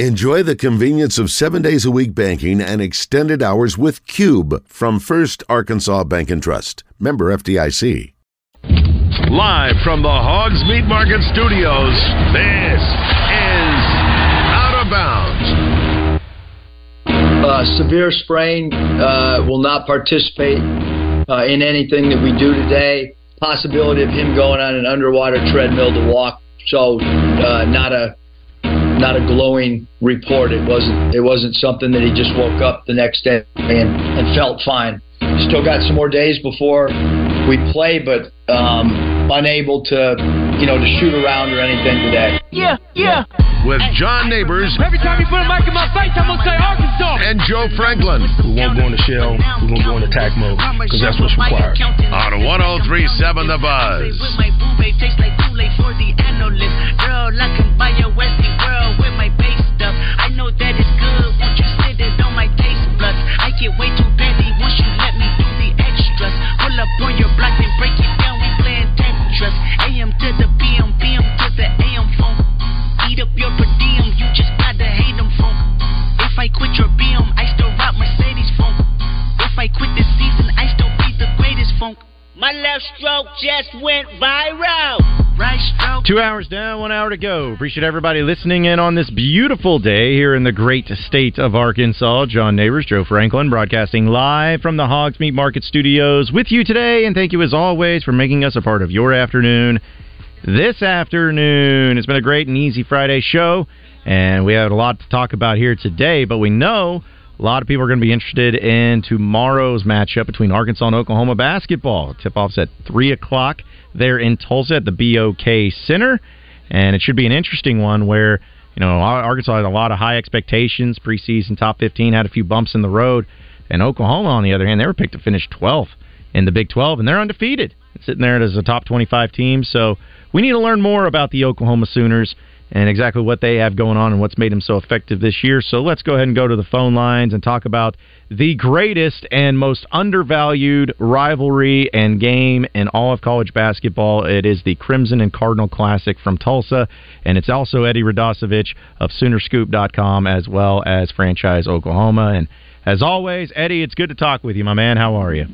Enjoy the convenience of 7 days a week banking and extended hours with Cube from First Arkansas Bank and Trust. Member FDIC. Live from the Hogs Meat Market Studios, this is Out of Bounds. Severe sprain, will not participate in anything that we do today. Possibility of him going on an underwater treadmill to walk, so not a glowing report. It wasn't something that he just woke up the next day and felt fine. Still got some more days before we play, but unable to, to shoot around or anything today. Yeah. With John Neighbors. Every time you put a mic in my face, I'm going to say Arkansas. And Joe Franklin. We won't go in the shell. We won't go in attack mode, because that's what's required. On 103.7 The Buzz. I know that it's good. Won't you sit it on my taste buds? I get way too petty once you let me do the extras. Pull up on your block and break it down. We playing Tetris. AM to the PM, PM to the AM phone. Eat up your per diem. You just gotta hate them phone. If I quit your BM, I still rock Mercedes phone. If I quit this season, I still be the greatest funk. My left stroke just went viral. Right stroke. 2 hours down, 1 hour to go. Appreciate everybody listening in on this beautiful day here in the great state of Arkansas. John Neighbors, Joe Franklin, broadcasting live from the Hogs Meat Market Studios with you today. And thank you, as always, for making us a part of your afternoon. This afternoon, it's been a great and easy Friday show, and we had a lot to talk about here today, but we know a lot of people are going to be interested in tomorrow's matchup between Arkansas and Oklahoma basketball. Tip-off's at 3 o'clock there in Tulsa at the BOK Center. And it should be an interesting one where, Arkansas had a lot of high expectations. Preseason top 15 had a few bumps in the road. And Oklahoma, on the other hand, they were picked to finish 12th in the Big 12. And they're undefeated, sitting there as a top 25 team. So we need to learn more about the Oklahoma Sooners and exactly what they have going on and what's made them so effective this year. So let's go ahead and go to the phone lines and talk about the greatest and most undervalued rivalry and game in all of college basketball. It is the Crimson and Cardinal Classic from Tulsa, and it's also Eddie Radosevich of Soonerscoop.com as well as Franchise Oklahoma. And as always, Eddie, it's good to talk with you, my man. How are you?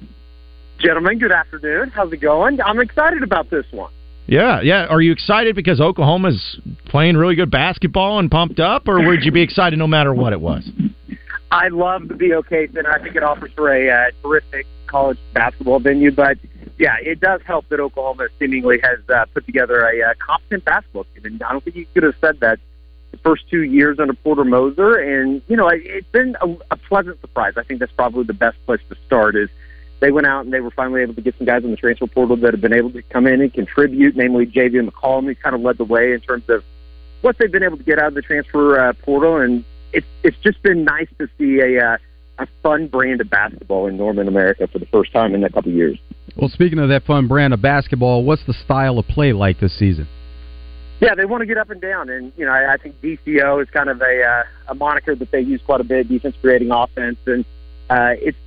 Gentlemen, good afternoon. How's it going? I'm excited about this one. Yeah. Are you excited because Oklahoma's playing really good basketball and pumped up, or would you be excited no matter what it was? I love the BOK Center. I think it offers for a terrific college basketball venue. But, yeah, it does help that Oklahoma seemingly has put together a competent basketball team. And I don't think you could have said that the first 2 years under Porter Moser. And, it's been a pleasant surprise. I think that's probably the best place to start is they went out and they were finally able to get some guys in the transfer portal that have been able to come in and contribute, namely JV McCollum. He's kind of led the way in terms of what they've been able to get out of the transfer portal, and it's just been nice to see a fun brand of basketball in Norman America for the first time in a couple of years. Well, speaking of that fun brand of basketball, what's the style of play like this season? Yeah, they want to get up and down, and I think DCO is kind of a moniker that they use quite a bit, defense creating offense, and it's.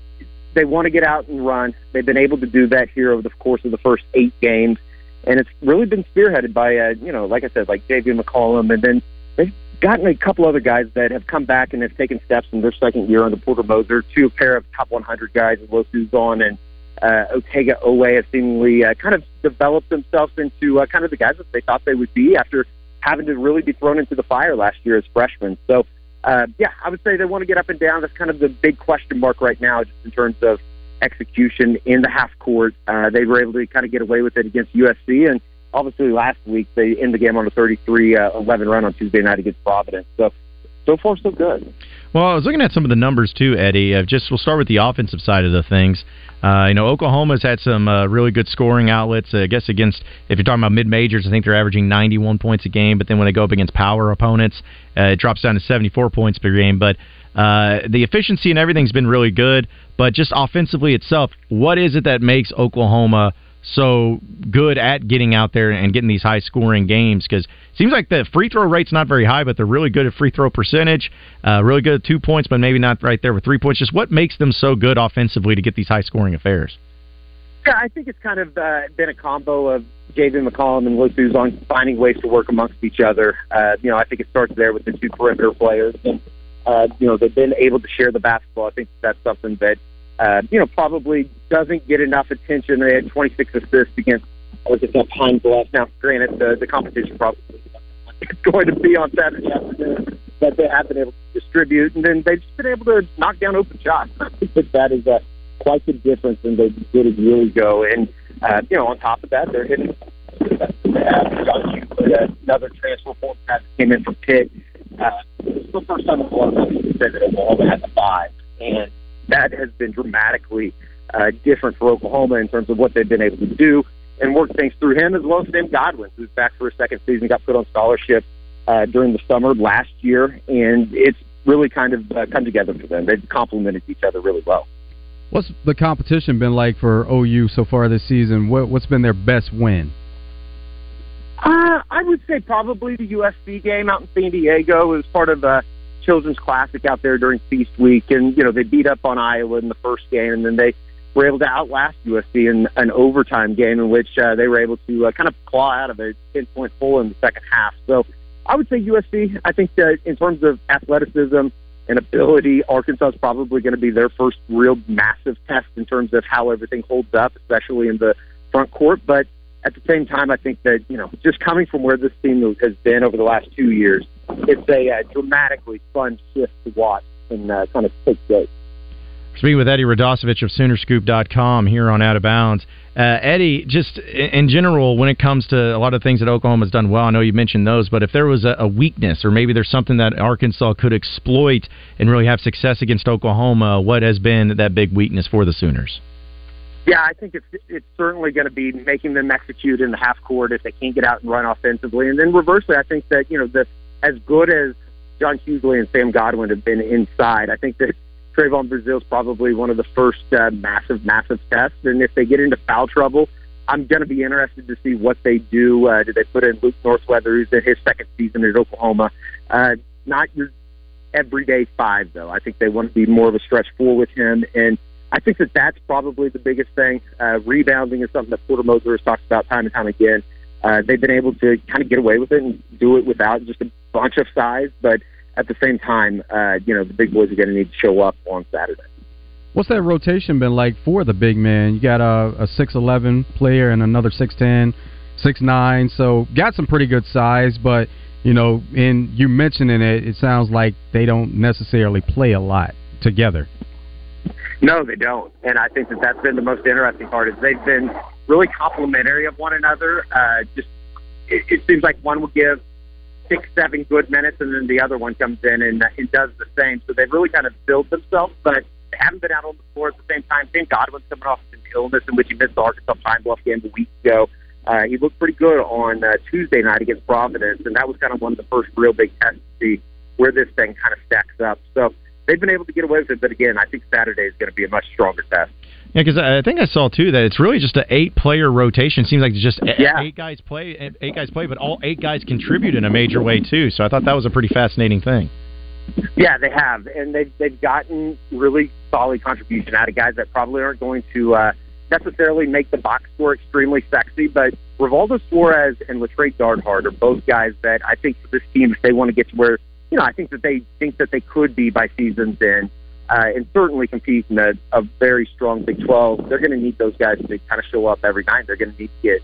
They want to get out and run. They've been able to do that here over the course of the first 8 games, and it's really been spearheaded by, like I said, like J.V. McCollum, and then they've gotten a couple other guys that have come back and have taken steps in their second year under Porter Moser. Two pair of top 100 guys, Louis Suzan and Otega Owe, have seemingly kind of developed themselves into kind of the guys that they thought they would be after having to really be thrown into the fire last year as freshmen. So. I would say they want to get up and down. That's kind of the big question mark right now, just in terms of execution in the half court. They were able to kind of get away with it against USC, and obviously last week they end the game on a 33-11 run on Tuesday night against Providence. So far, so good. Well, I was looking at some of the numbers too, Eddie. We'll start with the offensive side of the things. Oklahoma's had some really good scoring outlets. I guess against, if you're talking about mid-majors, I think they're averaging 91 points a game. But then when they go up against power opponents, it drops down to 74 points per game. But the efficiency and everything's been really good. But just offensively itself, what is it that makes Oklahoma so good at getting out there and getting these high-scoring games? Because it seems like the free throw rate's not very high, but they're really good at free throw percentage, really good at 2 points, but maybe not right there with 3 points. Just what makes them so good offensively to get these high-scoring affairs? Yeah, I think it's kind of been a combo of JV McCollum and Louis Suzan finding ways to work amongst each other. I think it starts there with the two perimeter players. And, they've been able to share the basketball. I think that's something that, probably doesn't get enough attention. They had 26 assists against Pine Bluff. Now, granted, the competition probably is going to be on Saturday afternoon, but they have been able to distribute, and then they've just been able to knock down open shots. I think that is quite the difference than they did really go. And, on top of that, they're hitting another transfer form that came in from Pitt. It's the first time in a long time that they've all had the five, and that has been dramatically different for Oklahoma in terms of what they've been able to do and work things through him, as well as Sam Godwin, who's back for his second season, got put on scholarship during the summer last year, and it's really kind of come together for them. They've complemented each other really well. What's the competition been like for OU so far this season? What's been their best win? I would say probably the USC game out in San Diego. It was part of a Children's Classic out there during Feast Week, and they beat up on Iowa in the first game, and then they were able to outlast USC in an overtime game in which they were able to kind of claw out of a 10-point hole in the second half. So I would say USC. I think that in terms of athleticism and ability, Arkansas is probably going to be their first real massive test in terms of how everything holds up, especially in the front court. But at the same time, I think that, just coming from where this team has been over the last 2 years, it's a dramatically fun shift to watch and kind of take shape. Speaking with Eddie Radosevich of Soonerscoop.com here on Out of Bounds. Eddie, just in general, when it comes to a lot of things that Oklahoma's done well, I know you mentioned those, but if there was a weakness or maybe there's something that Arkansas could exploit and really have success against Oklahoma, what has been that big weakness for the Sooners? Yeah, I think it's certainly going to be making them execute in the half court if they can't get out and run offensively. And then reversely, I think that, as good as John Hughesley and Sam Godwin have been inside, I think that Trayvon Brazil is probably one of the first massive tests. And if they get into foul trouble, I'm going to be interested to see what they do. Do they put in Luke Northweather, who's in his second season at Oklahoma? Not your everyday five, though. I think they want to be more of a stretch four with him, and I think that that's probably the biggest thing. Rebounding is something that Porter Moser has talked about time and time again. They've been able to kind of get away with it and do it without just a bunch of size. But at the same time, the big boys are going to need to show up on Saturday. What's that rotation been like for the big man? You got a 6'11 player and another 6'10, 6'9. So got some pretty good size. But, in you mentioning it, it sounds like they don't necessarily play a lot together. No, they don't, and I think that that's been the most interesting part is they've been really complementary of one another. It seems like one will give 6-7 good minutes, and then the other one comes in and does the same. So they've really kind of built themselves, but they haven't been out on the floor at the same time. Sam Godwin's coming off an illness in which he missed the Arkansas Pine Bluff game a week ago. He looked pretty good on Tuesday night against Providence, and that was kind of one of the first real big tests to see where this thing kind of stacks up. So they've been able to get away with it, but again, I think Saturday is going to be a much stronger test. Yeah, because I think I saw, too, that it's really just an 8-player rotation. It seems like just eight guys play, but all 8 guys contribute in a major way, too. So I thought that was a pretty fascinating thing. Yeah, they have, and they've gotten really solid contribution out of guys that probably aren't going to necessarily make the box score extremely sexy, but Revaldo Suarez and Latrell Darnhart are both guys that I think for this team, if they want to get to where I think that they could be by season's end and certainly compete in a very strong Big 12. They're going to need those guys to kind of show up every night. They're going to need to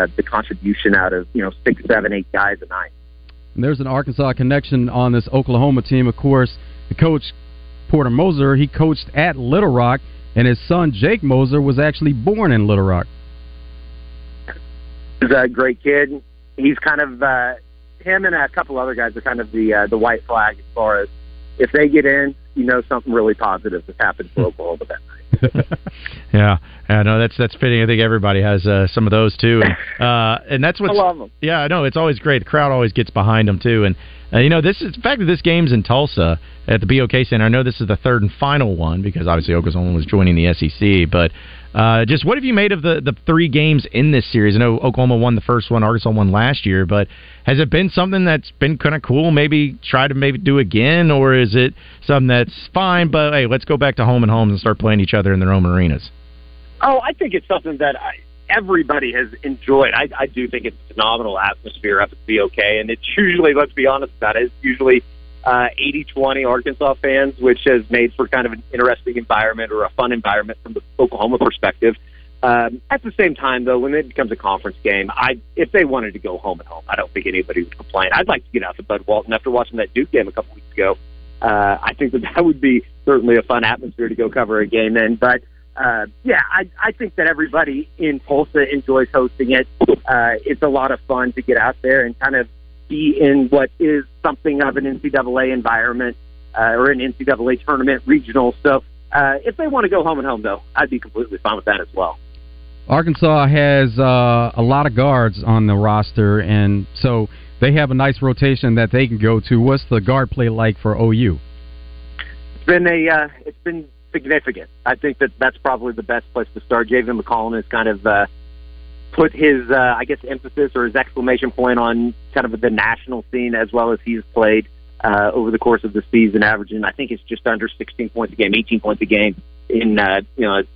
get the contribution out of, 6, 7, 8 guys a night. And there's an Arkansas connection on this Oklahoma team. Of course, the coach, Porter Moser, he coached at Little Rock, and his son, Jake Moser, was actually born in Little Rock. He's a great kid. He's kind of him and a couple other guys are kind of the white flag as far as if they get in, something really positive has happened for Oklahoma that night. Yeah, I know that's fitting. I think everybody has some of those too, and that's what I love them. Yeah, I know it's always great. The crowd always gets behind them too, and this is the fact that this game's in Tulsa at the BOK Center. I know this is the third and final one because obviously Oklahoma was joining the SEC, but. Just what have you made of the 3 games in this series? I know Oklahoma won the first one, Arkansas won last year, but has it been something that's been kind of cool, maybe try to do again, or is it something that's fine, but hey, let's go back to home and start playing each other in their own arenas? Oh, I think it's something that everybody has enjoyed. I do think it's a phenomenal atmosphere up at BOK, and it's usually, let's be honest about it, it's usually 80-20 Arkansas fans, which has made for kind of an interesting environment or a fun environment from the Oklahoma perspective. At the same time, though, when it becomes a conference game, if they wanted to go home and home, I don't think anybody would complain. I'd like to get out to Bud Walton after watching that Duke game a couple weeks ago. I think that would be certainly a fun atmosphere to go cover a game in. But, yeah, I think that everybody in Tulsa enjoys hosting it. It's a lot of fun to get out there and kind of be in what is something of an NCAA environment or an NCAA tournament regional. So if they want to go home and home, though, I'd be completely fine with that as well. Arkansas has a lot of guards on the roster, and so they have a nice rotation that they can go to. What's the guard play like for OU? It's been significant. I think that that's probably the best place to start. JV McCollum has kind of put his, I guess, emphasis or his exclamation point on kind of the national scene as well as he's played over the course of the season, averaging, I think it's just under 16 points a game, 18 points a game. In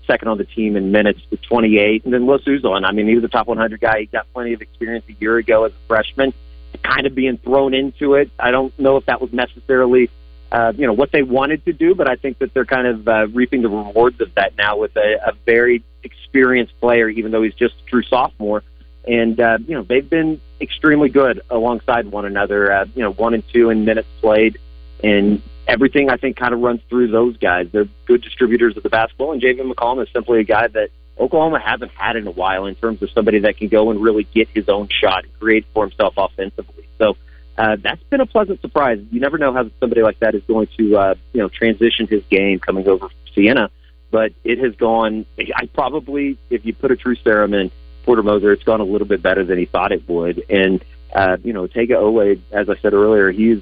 second on the team in minutes to 28, and then Louis Suzan. I mean, he was a top 100 guy. He got plenty of experience a year ago as a freshman, kind of being thrown into it. I don't know if that was necessarily what they wanted to do, but I think that they're kind of reaping the rewards of that now with a very experienced player, even though he's just a true sophomore. And they've been extremely good alongside one another. 1 and 2 in minutes played, and everything, I think, kind of runs through those guys. They're good distributors of the basketball, and J.V. McCollum is simply a guy that Oklahoma hasn't had in a while in terms of somebody that can go and really get his own shot and create for himself offensively. So that's been a pleasant surprise. You never know how somebody like that is going to transition his game coming over from Siena, but it has gone – if you put a true serum in Porter Moser, it's gone a little bit better than he thought it would. And, Otega Owe, as I said earlier, he's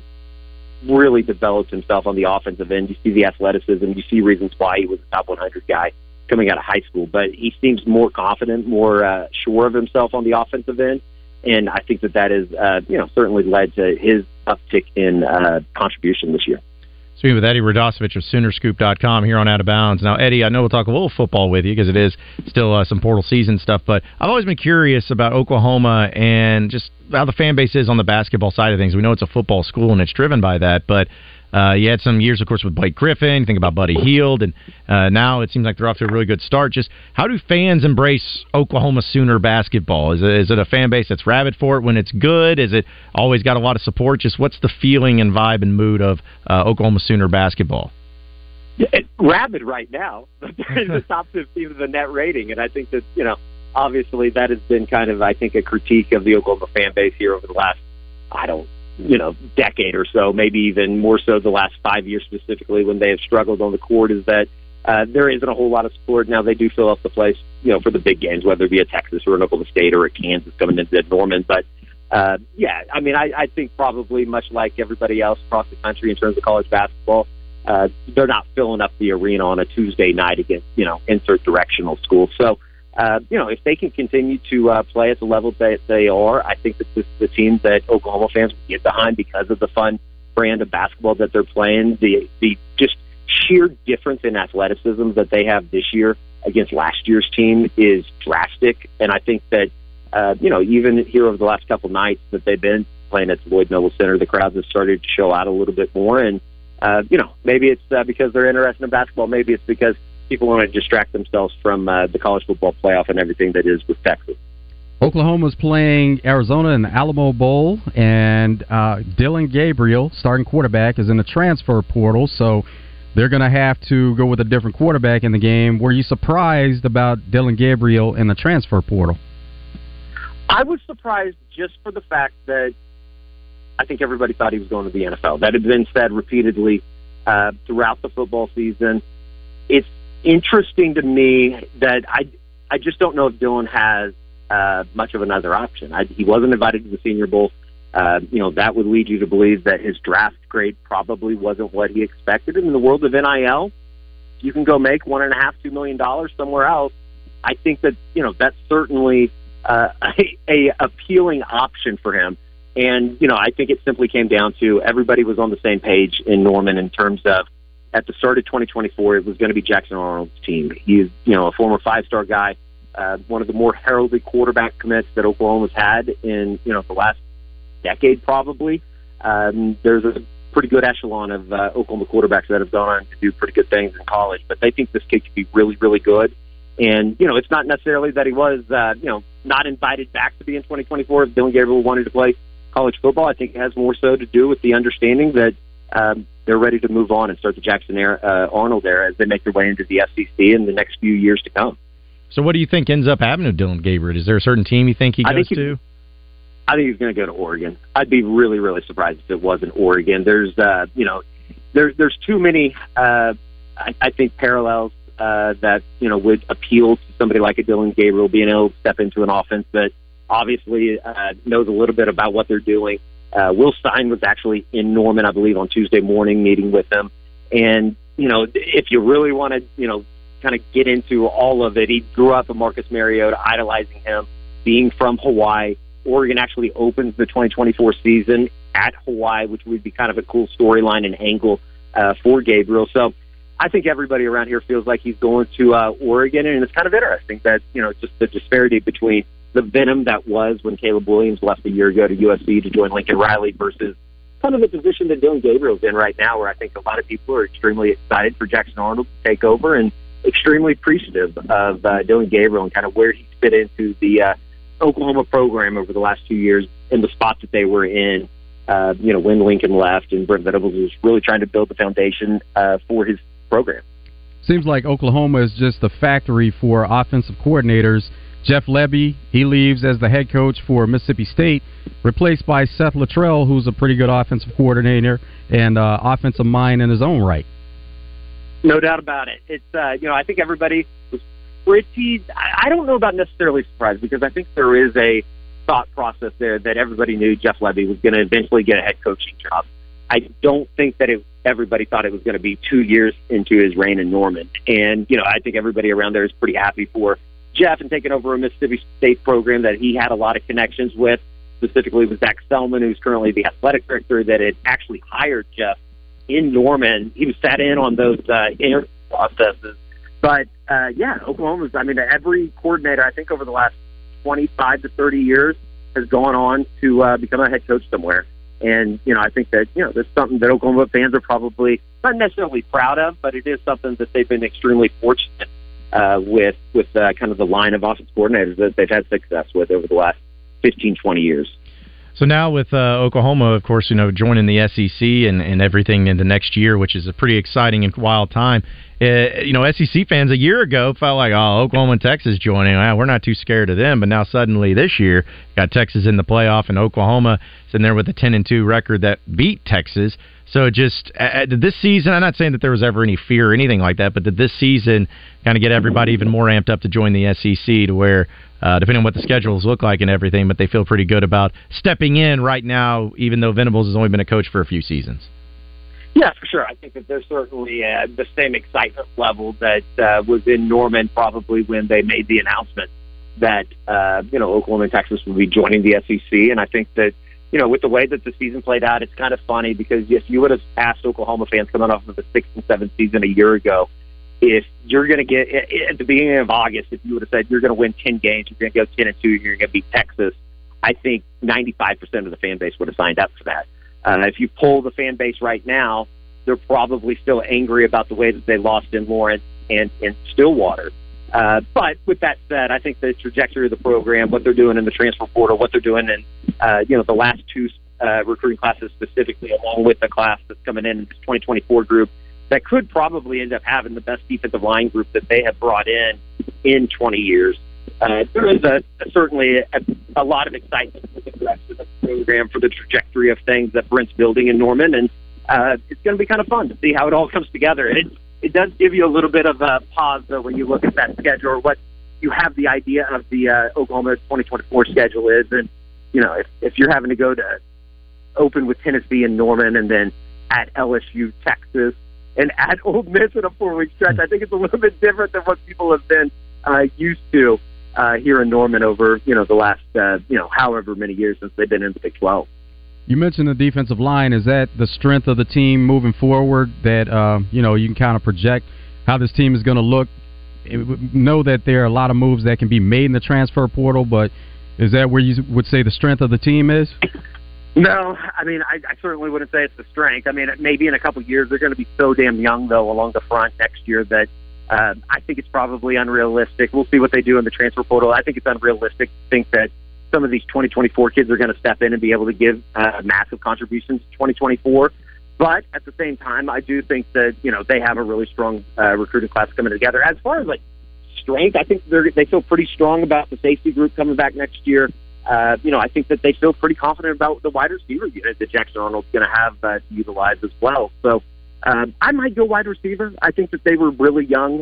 really developed himself on the offensive end. You see the athleticism. You see reasons why he was a top 100 guy coming out of high school. But he seems more confident, more sure of himself on the offensive end. And I think that is, certainly led to his uptick in contribution this year. Speaking with Eddie Radosevich of Soonerscoop.com here on Out of Bounds. Now, Eddie, I know we'll talk a little football with you because it is still some portal season stuff, but I've always been curious about Oklahoma and just how the fan base is on the basketball side of things. We know it's a football school and it's driven by that, but you had some years, of course, with Blake Griffin. Think about Buddy Hield, and now it seems like they're off to a really good start. Just how do fans embrace Oklahoma Sooner basketball? Is it a fan base that's rabid for it when it's good? Is it always got a lot of support? Just what's the feeling and vibe and mood of Oklahoma Sooner basketball? It's rabid right now. They're in the top 15 of the net rating, and I think that, obviously that has been kind of, I think, a critique of the Oklahoma fan base here over the last, decade or so, maybe even more so the last 5 years specifically when they have struggled on the court, is that there isn't a whole lot of support. Now they do fill up the place, for the big games, whether it be a Texas or an Oklahoma State or a Kansas coming into Norman. But, I think probably much like everybody else across the country in terms of college basketball, they're not filling up the arena on a Tuesday night against, insert directional school. So, if they can continue to play at the level that they are, I think that this is the team that Oklahoma fans will get behind because of the fun brand of basketball that they're playing, the just sheer difference in athleticism that they have this year against last year's team is drastic. And I think that, even here over the last couple nights that they've been playing at the Lloyd Noble Center, the crowds have started to show out a little bit more. And, maybe it's because they're interested in basketball. Maybe it's because people want to distract themselves from the college football playoff and everything that is with Texas. Oklahoma's playing Arizona in the Alamo Bowl, and Dillon Gabriel, starting quarterback, is in the transfer portal, so they're going to have to go with a different quarterback in the game. Were you surprised about Dillon Gabriel in the transfer portal? I was surprised just for the fact that I think everybody thought he was going to the NFL. That had been said repeatedly throughout the football season. It's interesting to me that I just don't know if Dillon has much of another option. He wasn't invited to the Senior Bowl. That would lead you to believe that his draft grade probably wasn't what he expected. And in the world of NIL, you can go make $1.5-2 million somewhere else. I think that that's certainly a appealing option for him. And I think it simply came down to everybody was on the same page in Norman in terms of at the start of 2024, it was going to be Jackson Arnold's team. He is, you know, a former five-star guy, one of the more heralded quarterback commits that Oklahoma's had in, you know, the last decade probably. There's a pretty good echelon of Oklahoma quarterbacks that have gone on to do pretty good things in college, but they think this kid could be really, really good. And, you know, it's not necessarily that he was, you know, not invited back to be in 2024 if Dillon Gabriel wanted to play college football. I think it has more so to do with the understanding that they're ready to move on and start the Jackson Arnold era as they make their way into the SEC in the next few years to come. So what do you think ends up happening to Dillon Gabriel? Is there a certain team you think he goes to? I think he's going to go to Oregon. I'd be really, really surprised if it wasn't Oregon. There's, you know, there's too many, I think, parallels that, you know, would appeal to somebody like a Dillon Gabriel, being able to step into an offense that obviously knows a little bit about what they're doing. Will Stein was actually in Norman, I believe, on Tuesday morning meeting with them. And, you know, if you really want to, you know, kind of get into all of it, he grew up with Marcus Mariota, idolizing him, being from Hawaii. Oregon actually opens the 2024 season at Hawaii, which would be kind of a cool storyline and angle for Gabriel. So I think everybody around here feels like he's going to Oregon, and it's kind of interesting that, you know, just the disparity between the venom that was when Caleb Williams left a year ago to USC to join Lincoln Riley versus kind of the position that Dillon Gabriel's in right now, where I think a lot of people are extremely excited for Jackson Arnold to take over and extremely appreciative of Dillon Gabriel and kind of where he's fit into the Oklahoma program over the last 2 years in the spot that they were in, you know, when Lincoln left and Brent Venables was really trying to build the foundation for his program. Seems like Oklahoma is just the factory for offensive coordinators. Jeff Lebby, he leaves as the head coach for Mississippi State, replaced by Seth Luttrell, who's a pretty good offensive coordinator and offensive mind in his own right. No doubt about it. It's, you know, I think everybody was pretty, I don't know about necessarily surprised, because I think there is a thought process there that everybody knew Jeff Lebby was going to eventually get a head coaching job. I don't think that everybody thought it was going to be 2 years into his reign in Norman. And, you know, I think everybody around there is pretty happy for Jeff and taking over a Mississippi State program that he had a lot of connections with, specifically with Zach Selman, who's currently the athletic director that had actually hired Jeff in Norman. He was sat in on those interview processes. But, yeah, Oklahoma's, I mean, every coordinator, I think, over the last 25 to 30 years has gone on to become a head coach somewhere. And, you know, I think that, you know, that's something that Oklahoma fans are probably not necessarily proud of, but it is something that they've been extremely fortunate with kind of the line of offensive coordinators that they've had success with over the last 15, 20 years. So now with Oklahoma, of course, you know, joining the SEC and everything in the next year, which is a pretty exciting and wild time. You know, SEC fans a year ago felt like, oh, Oklahoma and Texas joining. Well, we're not too scared of them. But now suddenly this year, got Texas in the playoff and Oklahoma sitting there with a 10-2 record that beat Texas. So just this season, I'm not saying that there was ever any fear or anything like that, but did this season kind of get everybody even more amped up to join the SEC to where, depending on what the schedules look like and everything, but they feel pretty good about stepping in right now, even though Venables has only been a coach for a few seasons? Yeah, for sure. I think that there's certainly the same excitement level that was in Norman probably when they made the announcement that, you know, Oklahoma and Texas would be joining the SEC. And I think that, you know, with the way that the season played out, it's kind of funny because if you would have asked Oklahoma fans coming off of the 6th and 7th season a year ago, if you're going to get at the beginning of August, if you would have said you're going to win 10 games, you're going to go 10-2, you're going to beat Texas, I think 95% of the fan base would have signed up for that. If you pull the fan base right now, they're probably still angry about the way that they lost in Lawrence and in Stillwater. But with that said, I think the trajectory of the program, what they're doing in the transfer portal, what they're doing in you know, the last two recruiting classes specifically, along with the class that's coming in this 2024 group, that could probably end up having the best defensive line group that they have brought in 20 years. There is certainly a lot of excitement for the rest of the program, for the trajectory of things that Brent's building in Norman, and it's going to be kind of fun to see how it all comes together. And it does give you a little bit of a pause, though, when you look at that schedule or what you have the idea of the Oklahoma 2024 schedule is. And, you know, if you're having to go to open with Tennessee and Norman and then at LSU, Texas, and at Ole Miss in a 4-week stretch, I think it's a little bit different than what people have been used to here in Norman over, you know, the last, you know, however many years since they've been in the Big 12. You mentioned the defensive line. Is that the strength of the team moving forward, that you can kind of project how this team is going to look? Know that there are a lot of moves that can be made in the transfer portal, but is that where you would say the strength of the team is? No, I mean, I certainly wouldn't say it's the strength. I mean, maybe in a couple of years. They're going to be so damn young, though, along the front next year that I think it's probably unrealistic. We'll see what they do in the transfer portal. I think it's unrealistic to think that some of these 2024 kids are going to step in and be able to give massive contributions to 2024. But at the same time, I do think that, they have a really strong recruiting class coming together. As far as, strength, I think they feel pretty strong about the safety group coming back next year. I think that they feel pretty confident about the wide receiver unit that Jackson Arnold's going to have to utilize as well. So I might go wide receiver. I think that they were really young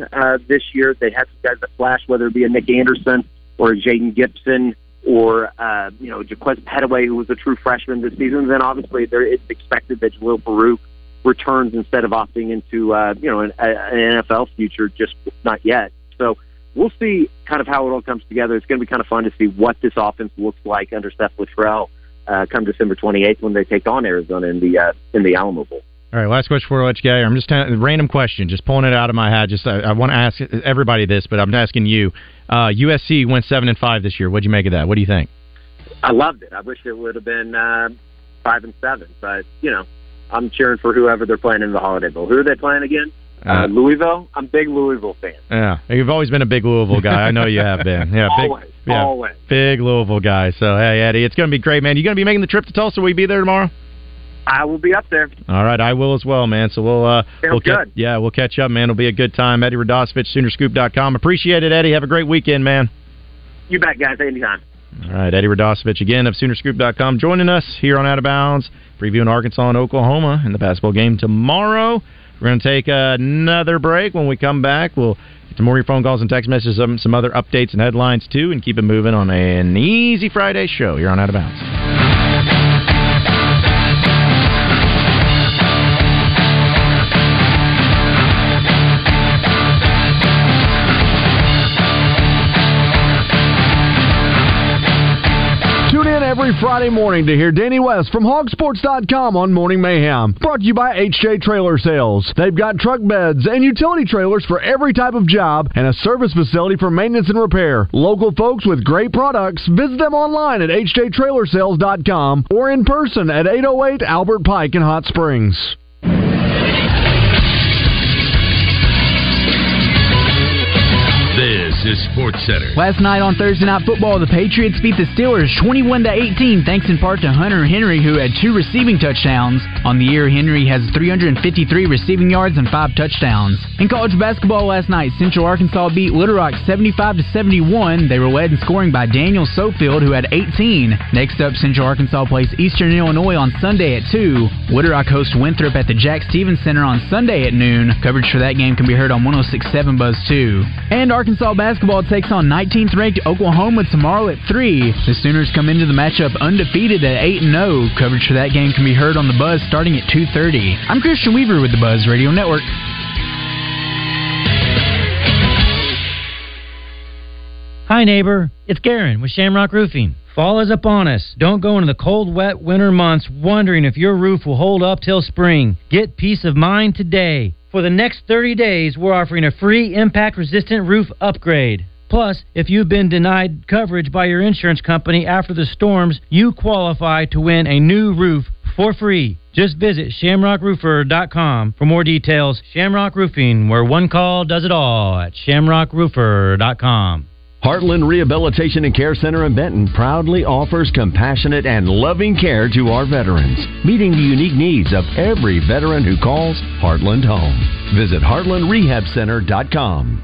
this year. They had some guys that flashed, whether it be a Nick Anderson or a Jaden Gibson or, Jaquez Pettaway, who was a true freshman this season. And then obviously it's expected that Jaleel Farouk returns instead of opting into, an NFL future, just not yet. So we'll see kind of how it all comes together. It's going to be kind of fun to see what this offense looks like under Seth Littrell come December 28th when they take on Arizona in the Alamo Bowl. All right, last question for you, Gator. I'm just a random question, just pulling it out of my hat. I want to ask everybody this, but I'm asking you. USC went 7-5 this year. What'd you make of that? What do you think? I loved it. I wish it would have been 5-7, but I'm cheering for whoever they're playing in the Holiday Bowl. Who are they playing again? Louisville. I'm a big Louisville fan. Yeah, you've always been a big Louisville guy. I know you have been. Yeah, always. Big Louisville guy. So hey, Eddie, it's going to be great, man. You going to be making the trip to Tulsa? Will you be there tomorrow? I will be up there. All right, I will as well, man. So we'll catch up, man. It'll be a good time. Eddie Radosevich, Soonerscoop.com. Appreciate it, Eddie. Have a great weekend, man. You bet, guys. Anytime. All right, Eddie Radosevich again of Soonerscoop.com joining us here on Out of Bounds, previewing Arkansas and Oklahoma in the basketball game tomorrow. We're going to take another break. When we come back, we'll get to more of your phone calls and text messages, some other updates and headlines, too, and keep it moving on an easy Friday show here on Out of Bounds. Every Friday morning to hear Danny West from hogsports.com on Morning Mayhem. Brought to you by HJ Trailer Sales. They've got truck beds and utility trailers for every type of job and a service facility for maintenance and repair. Local folks with great products. Visit them online at hjtrailersales.com or in person at 808 Albert Pike in Hot Springs. Sports Center. Last night on Thursday Night Football, the Patriots beat the Steelers 21-18 thanks in part to Hunter Henry, who had 2 receiving touchdowns. On the year, Henry has 353 receiving yards and 5 touchdowns. In college basketball last night, Central Arkansas beat Little Rock 75-71. They were led in scoring by Daniel Sofield, who had 18. Next up, Central Arkansas plays Eastern Illinois on Sunday at 2. Little Rock hosts Winthrop at the Jack Stevens Center on Sunday at noon. Coverage for that game can be heard on 106.7 Buzz 2. And Arkansas basketball takes on 19th-ranked Oklahoma tomorrow at 3. The Sooners come into the matchup undefeated at 8-0. Coverage for that game can be heard on The Buzz starting at 2:30. I'm Christian Weaver with The Buzz Radio Network. Hi, neighbor. It's Garen with Shamrock Roofing. Fall is upon us. Don't go into the cold, wet winter months wondering if your roof will hold up till spring. Get peace of mind today. For the next 30 days, we're offering a free impact-resistant roof upgrade. Plus, if you've been denied coverage by your insurance company after the storms, you qualify to win a new roof for free. Just visit shamrockroofer.com for more details. Shamrock Roofing, where one call does it all at shamrockroofer.com. Heartland Rehabilitation and Care Center in Benton proudly offers compassionate and loving care to our veterans, meeting the unique needs of every veteran who calls Heartland home. Visit heartlandrehabcenter.com.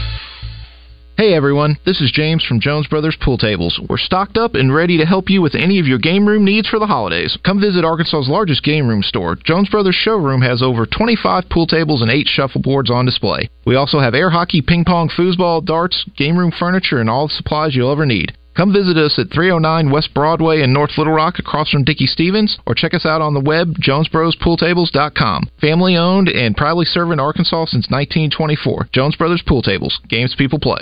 Hey everyone, this is James from Jones Brothers Pool Tables. We're stocked up and ready to help you with any of your game room needs for the holidays. Come visit Arkansas's largest game room store. Jones Brothers Showroom has over 25 pool tables and 8 shuffleboards on display. We also have air hockey, ping pong, foosball, darts, game room furniture, and all the supplies you'll ever need. Come visit us at 309 West Broadway in North Little Rock across from Dickie Stevens, or check us out on the web, jonesbrospooltables.com. Family owned and proudly serving Arkansas since 1924. Jones Brothers Pool Tables. Games people play.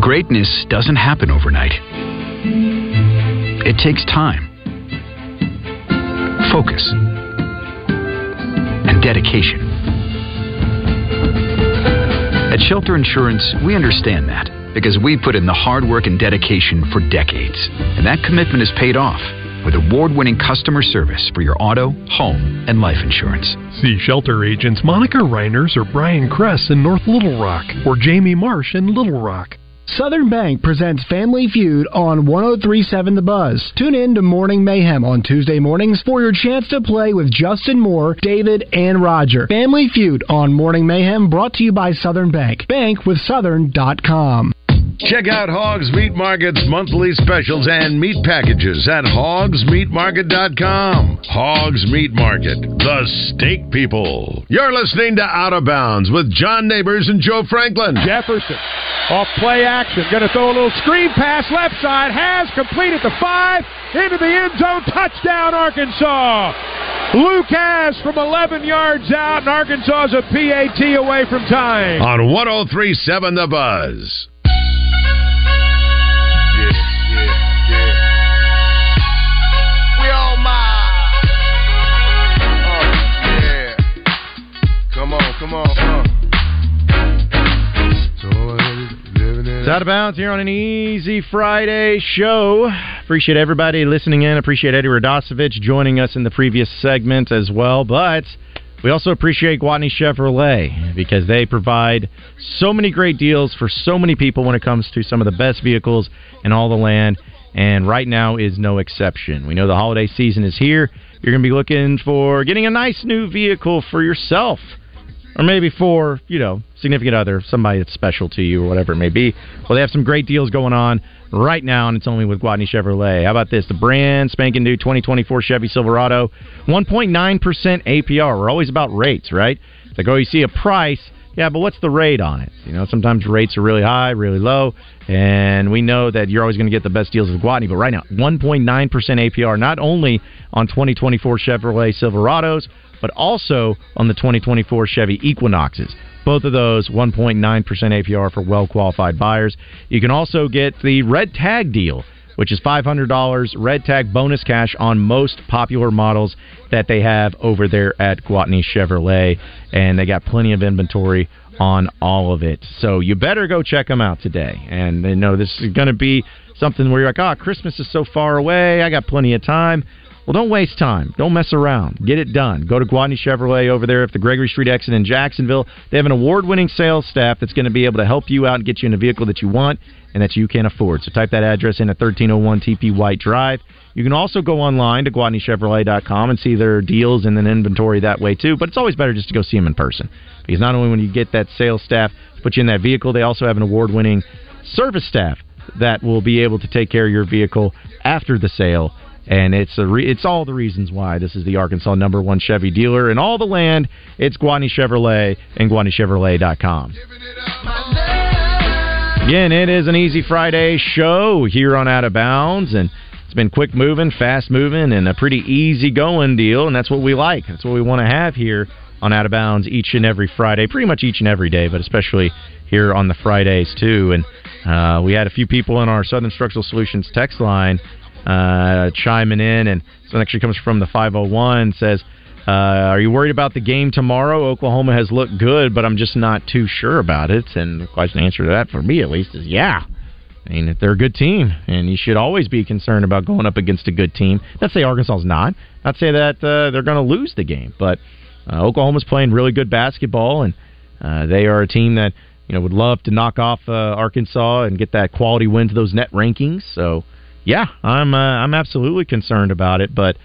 Greatness doesn't happen overnight. It takes time, focus, and dedication. At Shelter Insurance, we understand that because we put in the hard work and dedication for decades. And that commitment is paid off with award-winning customer service for your auto, home, and life insurance. See Shelter agents Monica Reiners or Brian Kress in North Little Rock, or Jamie Marsh in Little Rock. Southern Bank presents Family Feud on 103.7 The Buzz. Tune in to Morning Mayhem on Tuesday mornings for your chance to play with Justin Moore, David, and Roger. Family Feud on Morning Mayhem, brought to you by Southern Bank. Bankwithsouthern.com. Check out Hogs Meat Market's monthly specials and meat packages at hogsmeatmarket.com. Hogs Meat Market, the steak people. You're listening to Out of Bounds with John Neighbors and Joe Franklin. Jefferson, off play action, going to throw a little screen pass left side, has completed the 5, into the end zone, touchdown Arkansas. Lucas from 11 yards out, and Arkansas is a PAT away from tying. On 103.7 The Buzz. It's Out of Bounds here on an easy Friday show. Appreciate everybody listening in. Appreciate Eddie Radosevich joining us in the previous segment as well. But we also appreciate Guatney Chevrolet because they provide so many great deals for so many people when it comes to some of the best vehicles in all the land. And right now is no exception. We know the holiday season is here. You're going to be looking for getting a nice new vehicle for yourself. Or maybe for, significant other, somebody that's special to you or whatever it may be. Well, they have some great deals going on right now, and it's only with Guatney Chevrolet. How about this? The brand spanking new 2024 Chevy Silverado, 1.9% APR. We're always about rates, right? It's like, oh, you see a price, yeah, but what's the rate on it? Sometimes rates are really high, really low, and we know that you're always going to get the best deals with Guatney. But right now, 1.9% APR, not only on 2024 Chevrolet Silverados, but also on the 2024 Chevy Equinoxes. Both of those, 1.9% APR for well-qualified buyers. You can also get the Red Tag deal, which is $500 Red Tag bonus cash on most popular models that they have over there at Guatney Chevrolet. And they got plenty of inventory on all of it. So you better go check them out today. And this is going to be something where you're like, Christmas is so far away, I got plenty of time. Well, don't waste time. Don't mess around. Get it done. Go to Guatney Chevrolet over there at the Gregory Street exit in Jacksonville. They have an award-winning sales staff that's going to be able to help you out and get you in a vehicle that you want and that you can afford. So type that address in at 1301 TP White Drive. You can also go online to GuatneyChevrolet.com and see their deals and then inventory that way, too. But it's always better just to go see them in person, because not only when you get that sales staff to put you in that vehicle, they also have an award-winning service staff that will be able to take care of your vehicle after the sale. And it's all the reasons why this is the Arkansas #1 Chevy dealer in all the land. It's Guatney Chevrolet and GuatneyChevrolet.com. Again, it is an easy Friday show here on Out of Bounds, and it's been quick moving, fast moving, and a pretty easy going deal, and that's what we like. That's what we want to have here on Out of Bounds each and every Friday, pretty much each and every day, but especially here on the Fridays too. And we had a few people in our Southern Structural Solutions text line chiming in, and this one actually comes from the 501, says, are you worried about the game tomorrow? Oklahoma has looked good, but I'm just not too sure about it. And the question answer to that, for me at least, is yeah. I mean, they're a good team, and you should always be concerned about going up against a good team. Not say Arkansas's not. Not say that they're going to lose the game, but Oklahoma's playing really good basketball, and they are a team that would love to knock off Arkansas and get that quality win to those net rankings. So, yeah, I'm absolutely concerned about it, but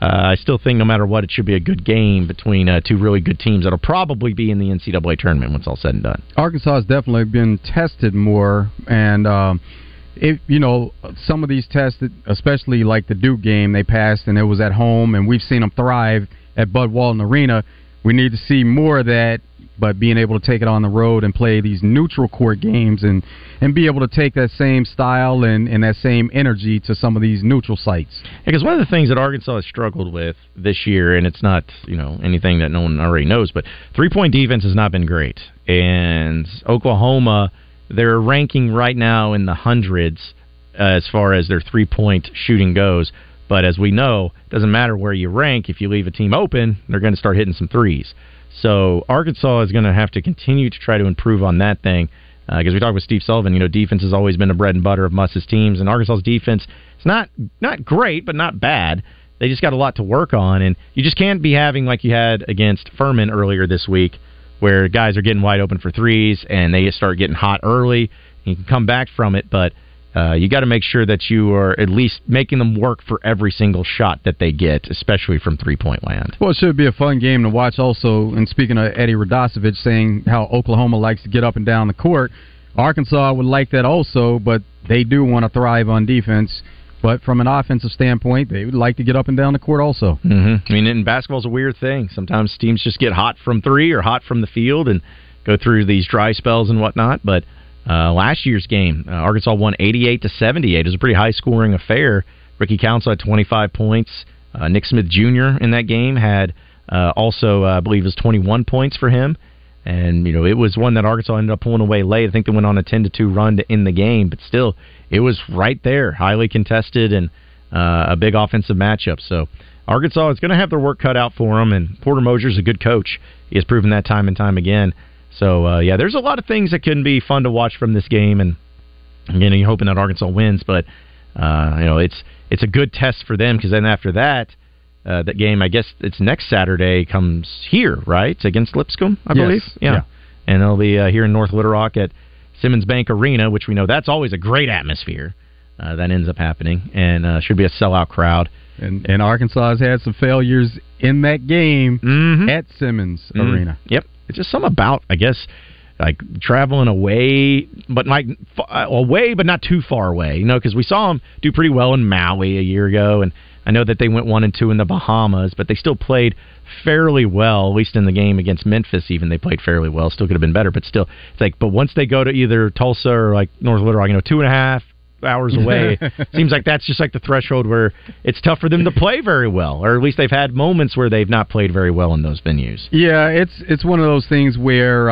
I still think no matter what, it should be a good game between two really good teams that'll probably be in the NCAA tournament once all said and done. Arkansas has definitely been tested more, and some of these tests, especially like the Duke game, they passed and it was at home, and we've seen them thrive at Bud Walton Arena. We need to see more of that, but being able to take it on the road and play these neutral court games and be able to take that same style and that same energy to some of these neutral sites. Because one of the things that Arkansas has struggled with this year, and it's not anything that no one already knows, but three-point defense has not been great. And Oklahoma, they're ranking right now in the hundreds as far as their three-point shooting goes. But as we know, it doesn't matter where you rank. If you leave a team open, they're going to start hitting some threes. So Arkansas is going to have to continue to try to improve on that thing. Because we talked with Steve Sullivan, defense has always been the bread and butter of Musk's teams. And Arkansas's defense, it's not great, but not bad. They just got a lot to work on. And you just can't be having like you had against Furman earlier this week, where guys are getting wide open for threes and they start getting hot early. You can come back from it, but you got to make sure that you are at least making them work for every single shot that they get, especially from three-point land. Well, it should be a fun game to watch also. And speaking of Eddie Radosevich saying how Oklahoma likes to get up and down the court, Arkansas would like that also, but they do want to thrive on defense. But from an offensive standpoint, they would like to get up and down the court also. Mm-hmm. And basketball's a weird thing. Sometimes teams just get hot from three or hot from the field and go through these dry spells and whatnot, but last year's game, Arkansas won 88-78. It was a pretty high-scoring affair. Ricky Council had 25 points. Nick Smith Jr. in that game had I believe it was 21 points for him. And, it was one that Arkansas ended up pulling away late. I think they went on a 10-2 run to end the game. But still, it was right there, highly contested and a big offensive matchup. So Arkansas is going to have their work cut out for them. And Porter Moser's a good coach. He has proven that time and time again. So, there's a lot of things that can be fun to watch from this game, and, you're hoping that Arkansas wins, but, it's a good test for them, because then after that, that game, I guess it's next Saturday, comes here, right? It's against Lipscomb, I believe? Yeah. And it'll be here in North Little Rock at Simmons Bank Arena, which we know that's always a great atmosphere that ends up happening, and should be a sellout crowd. And Arkansas has had some failures in that game at Simmons Arena. Yep. It's just something about, I guess, like traveling away, but not too far away, because we saw them do pretty well in Maui a year ago, and I know that they went 1-2 in the Bahamas, but they still played fairly well, at least in the game against Memphis even, they played fairly well. Still could have been better, but still, it's like, but once they go to either Tulsa or like North Little Rock, 2.5 hours away, seems like that's just like the threshold where it's tough for them to play very well, or at least they've had moments where they've not played very well in those venues. Yeah, it's one of those things where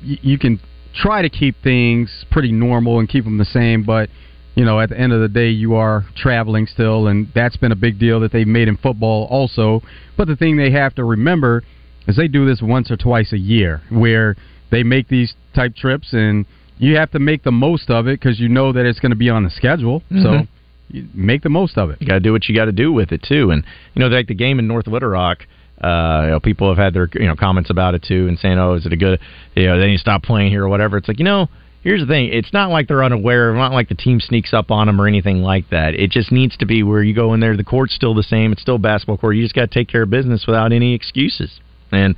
you can try to keep things pretty normal and keep them the same, but at the end of the day you are traveling still, and that's been a big deal that they've made in football also. But the thing they have to remember is they do this once or twice a year where they make these type trips, and you have to make the most of it because you know that it's going to be on the schedule. Mm-hmm. So you make the most of it. You got to do what you got to do with it too. And like the game in North Little Rock, people have had their comments about it too, and saying, "Oh, is it a good? They need to stop playing here or whatever." It's like here's the thing. It's not like they're unaware. It's not like the team sneaks up on them or anything like that. It just needs to be where you go in there. The court's still the same. It's still basketball court. You just got to take care of business without any excuses. And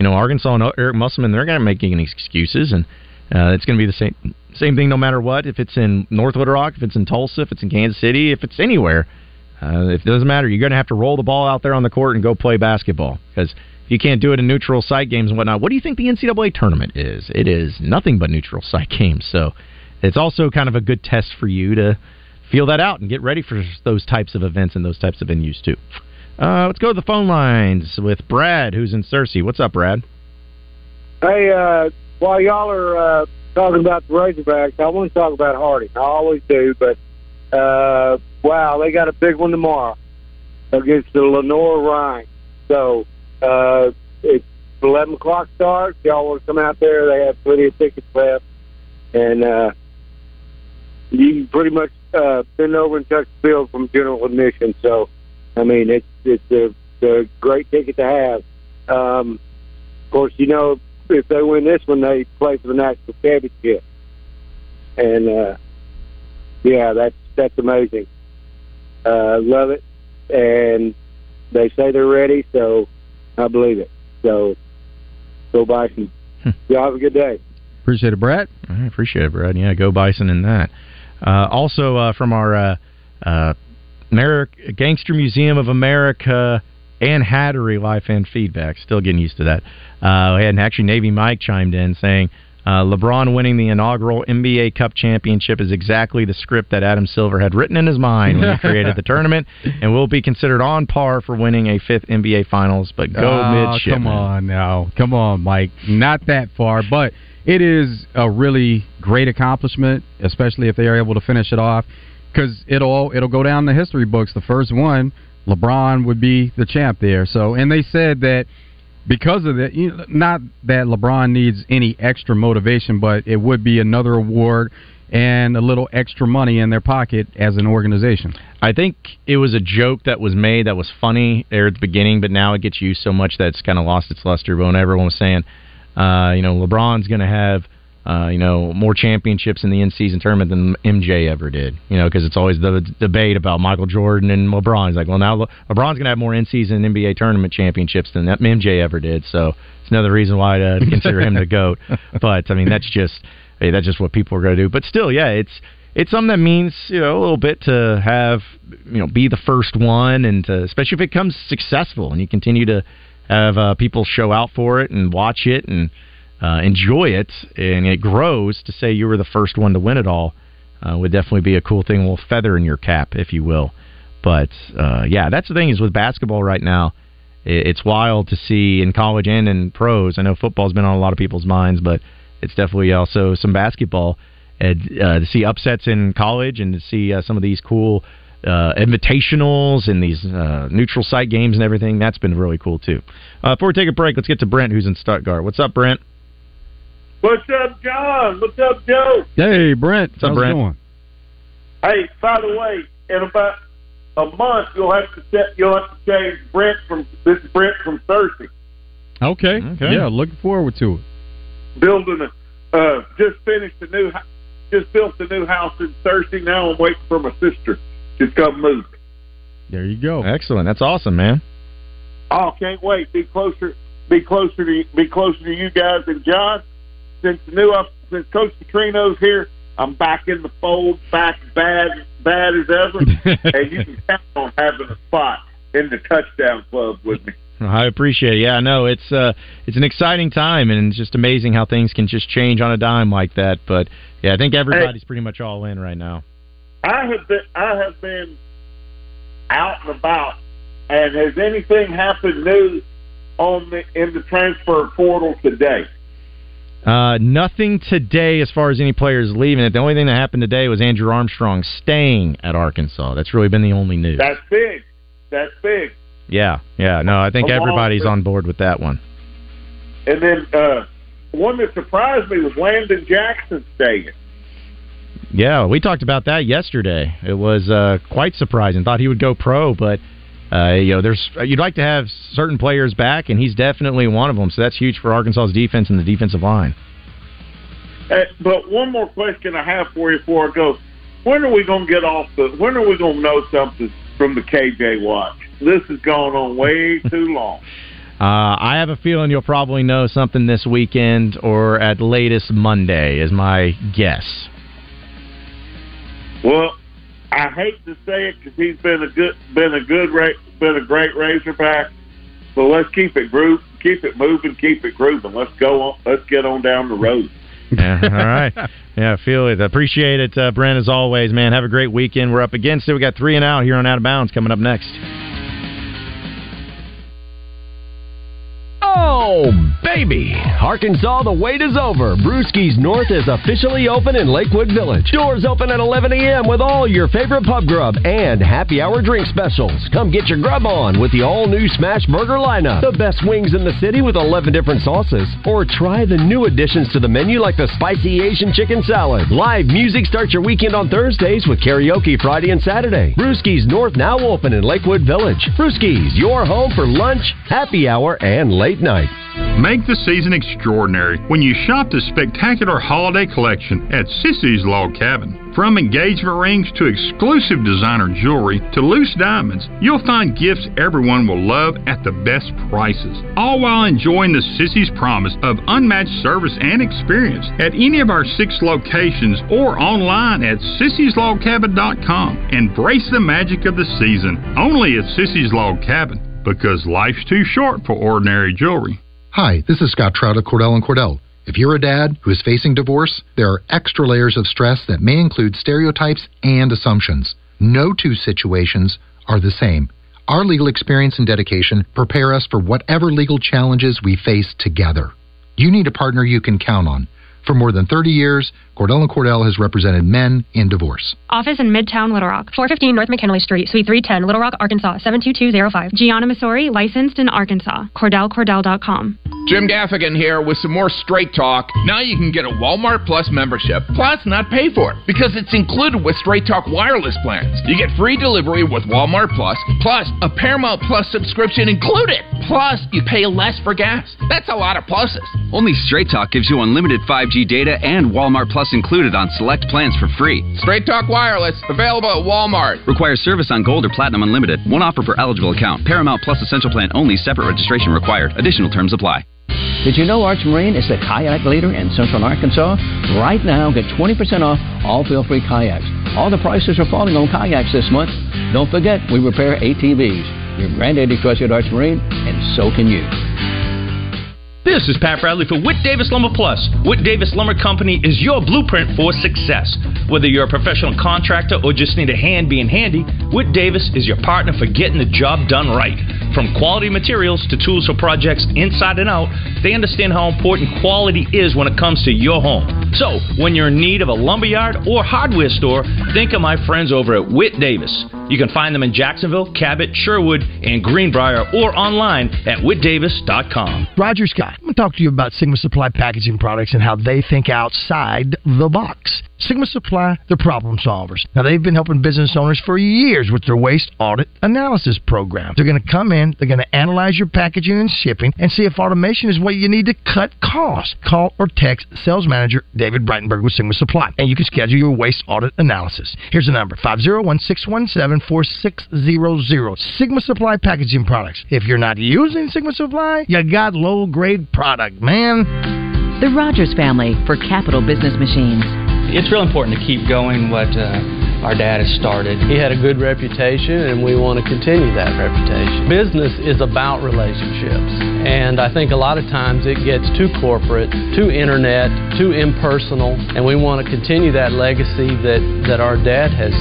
Arkansas and Eric Musselman, they're not making any excuses. And it's going to be the same thing no matter what. If it's in North Little Rock, if it's in Tulsa, if it's in Kansas City, if it's anywhere, if it doesn't matter, you're going to have to roll the ball out there on the court and go play basketball. Because if you can't do it in neutral site games and whatnot, what do you think the NCAA tournament is? It is nothing but neutral site games. So it's also kind of a good test for you to feel that out and get ready for those types of events and those types of venues too. Let's go to the phone lines with Brad, who's in Searcy. What's up, Brad? Hey, while y'all are talking about the Razorbacks, I want to talk about Harding. I always do, but wow, they got a big one tomorrow against the Lenore Rhine. So it's 11 o'clock start. Y'all want to come out there? They have plenty of tickets left, and you pretty much bend over and touch the field from general admission. So, I mean, it's a great ticket to have. Of course, you know, if they win this one, they play for the national championship. And, yeah, that's amazing. Love it. And they say they're ready, so I believe it. So go Bison. Y'all have a good day. Appreciate it, Brett. I appreciate it, Brett. Yeah, go Bison in that. Also from our Gangster Museum of America and Hattery Life and Feedback. Still getting used to that. And actually Navy Mike chimed in saying, LeBron winning the inaugural NBA Cup championship is exactly the script that Adam Silver had written in his mind when he created the tournament, and will be considered on par for winning a fifth NBA Finals. But go midshipman. Come on now. Come on, Mike. Not that far, but it is a really great accomplishment, especially if they are able to finish it off, because it'll go down in the history books. The first one, LeBron would be the champ there. So, and they said that because of that, not that LeBron needs any extra motivation, but it would be another award and a little extra money in their pocket as an organization. I think it was a joke that was made that was funny there at the beginning, but now it gets used so much that it's kind of lost its luster. But when everyone was saying, LeBron's going to have, more championships in the in-season tournament than MJ ever did, because it's always the debate about Michael Jordan and LeBron. It's like, well, now LeBron's going to have more in-season NBA tournament championships than that MJ ever did, so it's another reason why to consider him the GOAT. But, I mean, that's just what people are going to do. But still, yeah, it's something that means, a little bit to have, be the first one, and to, especially if it comes successful and you continue to have people show out for it and watch it and enjoy it, and it grows. To say you were the first one to win it all would definitely be a cool thing, a little feather in your cap, if you will. But yeah, that's the thing is with basketball right now, it's wild to see in college and in pros. I know football's been on a lot of people's minds, but it's definitely also some basketball, and to see upsets in college and to see some of these cool invitationals and these neutral site games and everything. That's been really cool too. Before we take a break, let's get to Brent, who's in Stuttgart. What's up, Brent? What's up, John? What's up, Joe? Hey, Brent. What's up, Brent? Going? Hey, by the way, in about a month, you'll have to change Brent from this is Brent from Thursday. Okay. Yeah, looking forward to it. Just built a new house in Thursday. Now I'm waiting for my sister to come move. There you go. Excellent. That's awesome, man. Oh, can't wait. Be closer to you guys and John. Since Coach Petrino's here, I'm back in the fold, back bad as ever, and you can count on having a spot in the touchdown club with me. I appreciate it. Yeah, I know it's an exciting time, and it's just amazing how things can just change on a dime like that. But yeah, I think everybody's pretty much all in right now. I have been out and about, and has anything happened new in the transfer portal today? Nothing today as far as any players leaving it. The only thing that happened today was Andrew Armstrong staying at Arkansas. That's really been the only news. That's big. Yeah. No, I think everybody's on board with that one. And then one that surprised me was Landon Jackson staying. Yeah, we talked about that yesterday. It was quite surprising. Thought he would go pro, but you'd like to have certain players back, and he's definitely one of them. So that's huge for Arkansas's defense and the defensive line. But one more question I have for you before I go: when are we going to know something from the KJ Watch? This has gone on way too long. I have a feeling you'll probably know something this weekend or at latest Monday, is my guess. Well, I hate to say it because he's been a great Razorback. But let's keep it moving. Let's go on. Let's get on down the road. Yeah, all right. Yeah, I feel it. Appreciate it, Brent, as always, man. Have a great weekend. We're up against it. We got 3 and Out here on Out of Bounds coming up next. Oh, baby. Maybe. Arkansas, the wait is over. Brewski's North is officially open in Lakewood Village. Doors open at 11 a.m. with all your favorite pub grub and happy hour drink specials. Come get your grub on with the all-new Smash Burger lineup. The best wings in the city with 11 different sauces. Or try the new additions to the menu like the spicy Asian chicken salad. Live music starts your weekend on Thursdays with karaoke Friday and Saturday. Brewski's North now open in Lakewood Village. Brewski's, your home for lunch, happy hour, and late night. Make the season extraordinary when you shop the spectacular holiday collection at Sissy's Log Cabin. From engagement rings to exclusive designer jewelry to loose diamonds, you'll find gifts everyone will love at the best prices, all while enjoying the Sissy's promise of unmatched service and experience at any of our 6 locations or online at sissyslogcabin.com. Embrace the magic of the season only at Sissy's Log Cabin, because life's too short for ordinary jewelry. Hi, this is Scott Trout of Cordell & Cordell. If you're a dad who is facing divorce, there are extra layers of stress that may include stereotypes and assumptions. No two situations are the same. Our legal experience and dedication prepare us for whatever legal challenges we face together. You need a partner you can count on. For more than 30 years, Cordell & Cordell has represented men in divorce. Office in Midtown Little Rock, 415 North McKinley Street, Suite 310, Little Rock, Arkansas, 72205. Gianna Missouri, licensed in Arkansas. CordellCordell.com. Jim Gaffigan here with some more Straight Talk. Now you can get a Walmart Plus membership, plus not pay for it, because it's included with Straight Talk wireless plans. You get free delivery with Walmart Plus, plus a Paramount Plus subscription included, plus you pay less for gas. That's a lot of pluses. Only Straight Talk gives you unlimited 5G data and Walmart Plus included on select plans for free. Straight Talk wireless, available at Walmart. Requires service on Gold or Platinum Unlimited. One offer per eligible account. Paramount Plus Essential Plan only. Separate registration required. Additional terms apply. Did you know Arch Marine is the kayak leader in Central Arkansas? Right now, get 20% off all feel-free kayaks. All the prices are falling on kayaks this month. Don't forget, we repair ATVs. Your granddaddy trusted Arch Marine, and so can you. This is Pat Bradley for Whit Davis Lumber Plus. Whit Davis Lumber Company is your blueprint for success. Whether you're a professional contractor or just need a hand being handy, Whit Davis is your partner for getting the job done right. From quality materials to tools for projects inside and out, they understand how important quality is when it comes to your home. So, when you're in need of a lumberyard or hardware store, think of my friends over at Whit Davis. You can find them in Jacksonville, Cabot, Sherwood, and Greenbrier, or online at whitdavis.com. Roger Scott. I'm going to talk to you about Sigma Supply packaging products and how they think outside the box. Sigma Supply, they're problem solvers. Now, they've been helping business owners for years with their waste audit analysis program. They're going to come in, they're going to analyze your packaging and shipping and see if automation is what you need to cut costs. Call or text sales manager David Breitenberg with Sigma Supply, and you can schedule your waste audit analysis. Here's the number, 501-617-4600. Sigma Supply packaging products. If you're not using Sigma Supply, you got low-grade product, man. The Rogers family for Capital Business Machines. It's real important to keep going what our dad has started. He had a good reputation, and we want to continue that reputation. Business is about relationships, and I think a lot of times it gets too corporate, too internet, too impersonal, and we want to continue that legacy that our dad has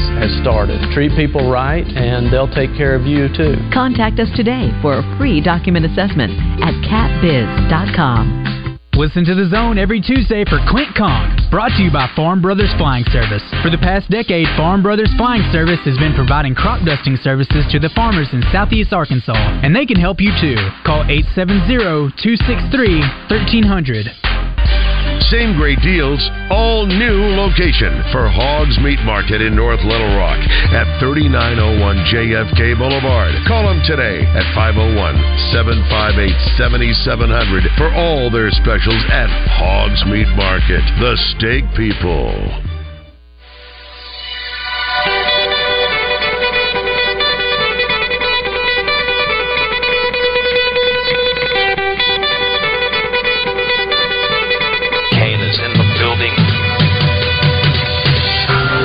started. Treat people right, and they'll take care of you, too. Contact us today for a free document assessment at catbiz.com. Listen to The Zone every Tuesday for Clint Kong, brought to you by Farm Brothers Flying Service. For the past decade, Farm Brothers Flying Service has been providing crop dusting services to the farmers in southeast Arkansas, and they can help you too. Call 870-263-1300. Same great deals, all new location for Hogs Meat Market in North Little Rock at 3901 JFK Boulevard. Call them today at 501-758-7700 for all their specials at Hogs Meat Market. The Steak People.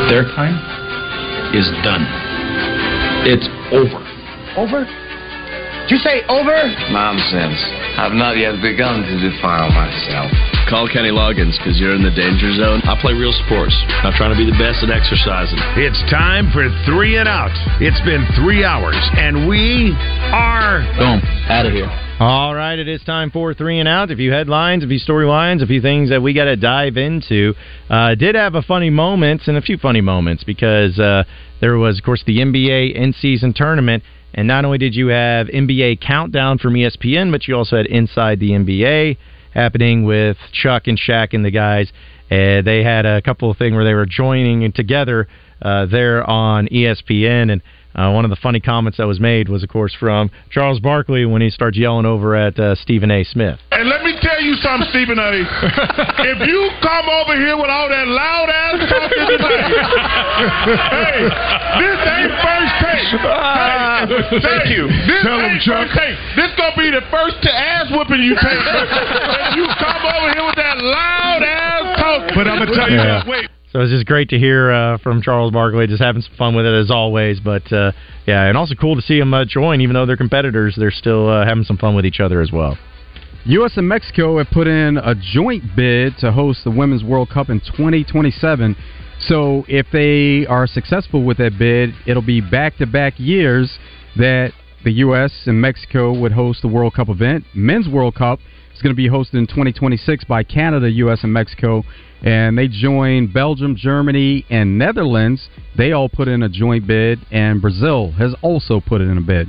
Their time is done. It's over. Over? Did you say over? Nonsense. I've not yet begun to defile myself. Call Kenny Loggins, because you're in the danger zone. I play real sports. I'm trying to be the best at exercising. It's time for 3 and Out. It's been 3 hours, and we are... Boom. Out of here. All right, it is time for Three and Out. A few headlines, a few storylines, a few things that we got to dive into. Did have a funny moment, and a few funny moments, because there was, of course, the NBA in-season tournament. And not only did you have NBA Countdown from ESPN, but you also had Inside the NBA happening with Chuck and Shaq and the guys. They had a couple of things where they were joining together there on ESPN. And one of the funny comments that was made was, of course, from Charles Barkley when he starts yelling over at Stephen A. Smith. And let me tell you something, Stephen A. If you come over here with all that loud-ass talking tonight, hey, this ain't First Take. Hey, thank you. This tell ain't him, Chuck. First Take. This going to be the first ass-whooping you take. If you come over here with that loud-ass talking. But I'm going to tell you that. Wait. So it's just great to hear from Charles Barkley, just having some fun with it as always. But, yeah, and also cool to see them join. Even though they're competitors, they're still having some fun with each other as well. U.S. and Mexico have put in a joint bid to host the Women's World Cup in 2027. So if they are successful with that bid, it'll be back-to-back years that the U.S. and Mexico would host the World Cup event. Men's World Cup is going to be hosted in 2026 by Canada, U.S., and Mexico. And they join Belgium, Germany, and Netherlands. They all put in a joint bid, and Brazil has also put in a bid.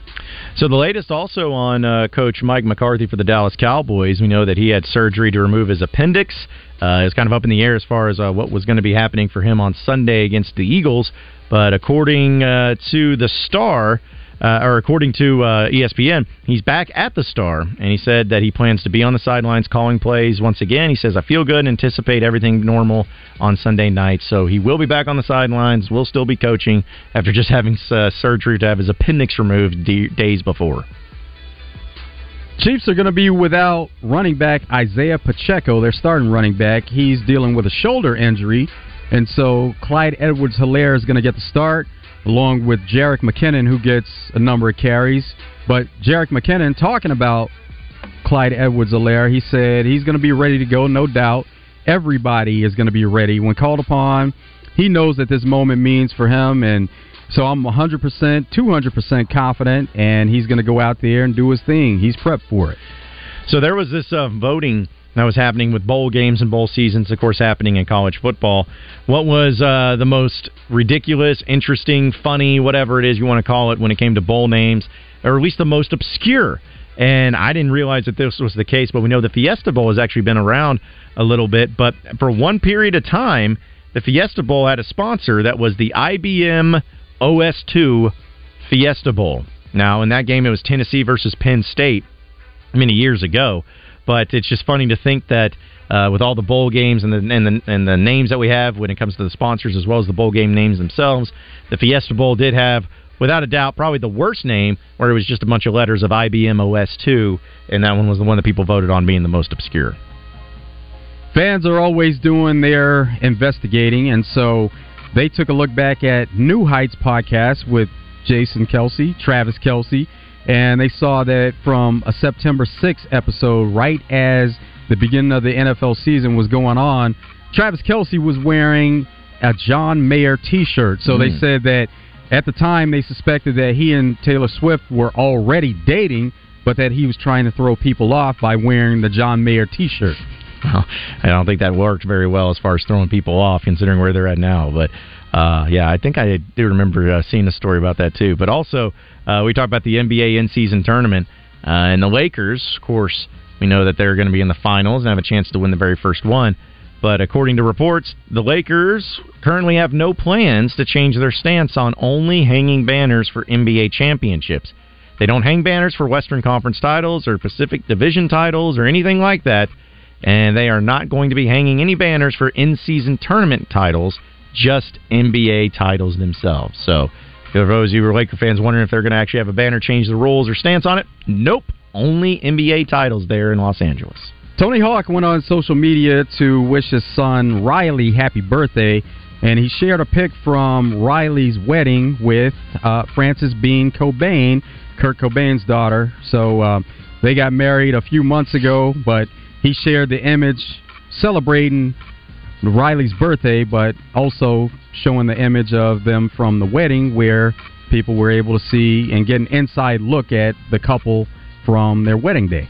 So the latest also on Coach Mike McCarthy for the Dallas Cowboys. We know that he had surgery to remove his appendix. It was kind of up in the air as far as what was going to be happening for him on Sunday against the Eagles. But according to the Star, or according to ESPN, he's back at the Star, and he said that he plans to be on the sidelines calling plays once again. He says, I feel good and anticipate everything normal on Sunday night. So he will be back on the sidelines, will still be coaching after just having surgery to have his appendix removed days before. Chiefs are going to be without running back Isaiah Pacheco, their starting running back. He's dealing with a shoulder injury, and so Clyde Edwards-Helaire is going to get the start, along with Jerick McKinnon, who gets a number of carries. But Jerick McKinnon, talking about Clyde Edwards-Helaire, he said he's going to be ready to go, no doubt. Everybody is going to be ready. When called upon, he knows that this moment means for him, and so I'm 100%, 200% confident, and he's going to go out there and do his thing. He's prepped for it. So there was this voting that was happening with bowl games and bowl seasons, of course, happening in college football. What was the most ridiculous, interesting, funny, whatever it is you want to call it when it came to bowl names, or at least the most obscure? And I didn't realize that this was the case, but we know the Fiesta Bowl has actually been around a little bit. But for one period of time, the Fiesta Bowl had a sponsor that was the IBM OS2 Fiesta Bowl. Now, in that game, it was Tennessee versus Penn State many years ago. But it's just funny to think that with all the bowl games and the names that we have when it comes to the sponsors as well as the bowl game names themselves, the Fiesta Bowl did have, without a doubt, probably the worst name, where it was just a bunch of letters of IBM OS2, and that one was the one that people voted on being the most obscure. Fans are always doing their investigating, and so they took a look back at New Heights podcast with Jason Kelsey, Travis Kelsey. And they saw that from a September 6th episode, right as the beginning of the NFL season was going on, Travis Kelsey was wearing a John Mayer T-shirt. So they said that at the time they suspected that he and Taylor Swift were already dating, but that he was trying to throw people off by wearing the John Mayer T-shirt. Well, I don't think that worked very well as far as throwing people off, considering where they're at now. But, yeah, I think I do remember seeing a story about that, too. But also, we talked about the NBA in-season tournament. And the Lakers, of course, we know that they're going to be in the finals and have a chance to win the very first one. But according to reports, the Lakers currently have no plans to change their stance on only hanging banners for NBA championships. They don't hang banners for Western Conference titles or Pacific Division titles or anything like that. And they are not going to be hanging any banners for in-season tournament titles, just NBA titles themselves. So, for those of you who are Laker fans wondering if they're going to actually have a banner, change the rules or stance on it, nope, only NBA titles there in Los Angeles. Tony Hawk went on social media to wish his son Riley happy birthday, and he shared a pic from Riley's wedding with Frances Bean Cobain, Kurt Cobain's daughter. So, they got married a few months ago, but he shared the image celebrating Riley's birthday, but also showing the image of them from the wedding where people were able to see and get an inside look at the couple from their wedding day.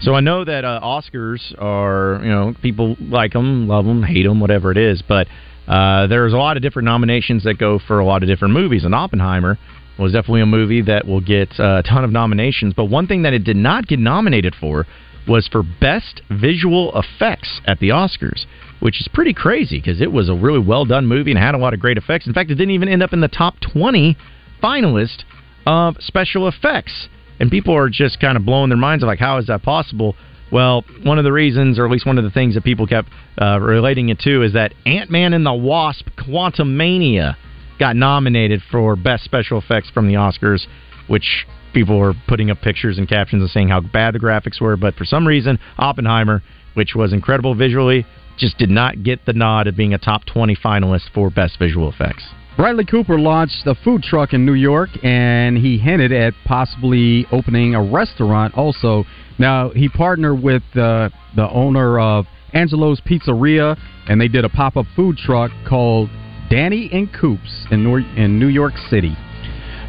So I know that Oscars are, you know, people like them, love them, hate them, whatever it is. But there's a lot of different nominations that go for a lot of different movies. And Oppenheimer was definitely a movie that will get a ton of nominations. But one thing that it did not get nominated for was for Best Visual Effects at the Oscars, which is pretty crazy because it was a really well-done movie and had a lot of great effects. In fact, it didn't even end up in the top 20 finalists of special effects. And people are just kind of blowing their minds like, how is that possible? Well, one of the reasons, or at least one of the things that people kept relating it to, is that Ant-Man and the Wasp: Quantumania got nominated for Best Special Effects from the Oscars, which people were putting up pictures and captions and saying how bad the graphics were. But for some reason, Oppenheimer, which was incredible visually, just did not get the nod of being a top 20 finalist for Best Visual Effects. Bradley Cooper launched a food truck in New York, and he hinted at possibly opening a restaurant also. Now, he partnered with the owner of Angelo's Pizzeria, and they did a pop-up food truck called Danny and Coops in New York City.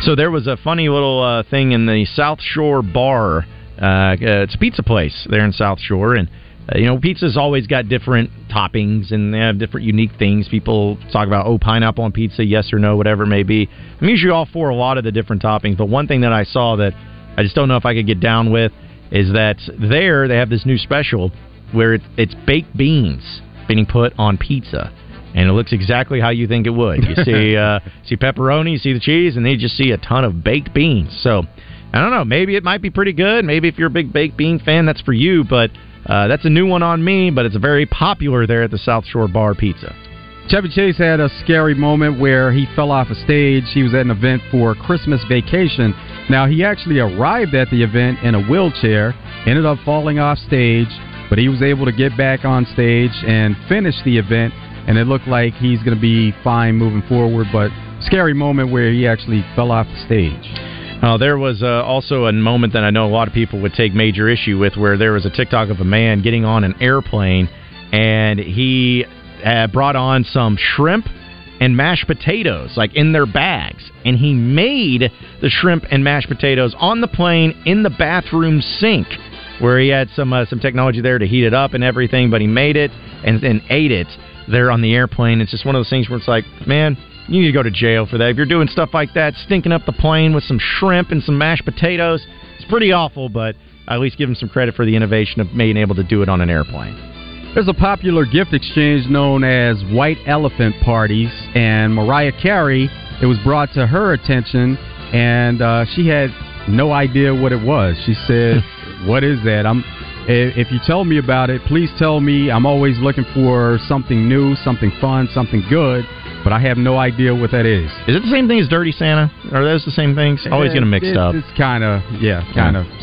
So there was a funny little thing in the South Shore Bar. It's a pizza place there in South Shore, and you know, pizza's always got different toppings, and they have different unique things. People talk about, oh, pineapple on pizza, yes or no, whatever it may be. I'm usually all for a lot of the different toppings, but one thing that I saw that I just don't know if I could get down with is that there they have this new special where it's baked beans being put on pizza, and it looks exactly how you think it would. You see pepperoni, you see the cheese, and then you just see a ton of baked beans. So, I don't know, maybe it might be pretty good. Maybe if you're a big baked bean fan, that's for you, but that's a new one on me, but it's very popular there at the South Shore Bar Pizza. Chevy Chase had a scary moment where he fell off a stage. He was at an event for Christmas Vacation. Now, he actually arrived at the event in a wheelchair, ended up falling off stage, but he was able to get back on stage and finish the event, and it looked like he's going to be fine moving forward, but scary moment where he actually fell off the stage. There was also a moment that I know a lot of people would take major issue with, where there was a TikTok of a man getting on an airplane, and he brought on some shrimp and mashed potatoes, like in their bags, and he made the shrimp and mashed potatoes on the plane in the bathroom sink, where he had some technology there to heat it up and everything, but he made it and ate it there on the airplane. It's just one of those things where it's like, man, you need to go to jail for that. If you're doing stuff like that, stinking up the plane with some shrimp and some mashed potatoes, it's pretty awful, but I at least give them some credit for the innovation of being able to do it on an airplane. There's a popular gift exchange known as white elephant parties, and Mariah Carey, it was brought to her attention, and she had no idea what it was. She said, what is that? If you tell me about it, please tell me. I'm always looking for something new, something fun, something good. But I have no idea what that is. Is it the same thing as Dirty Santa? Are those the same things? Always get them mixed up. It's kind of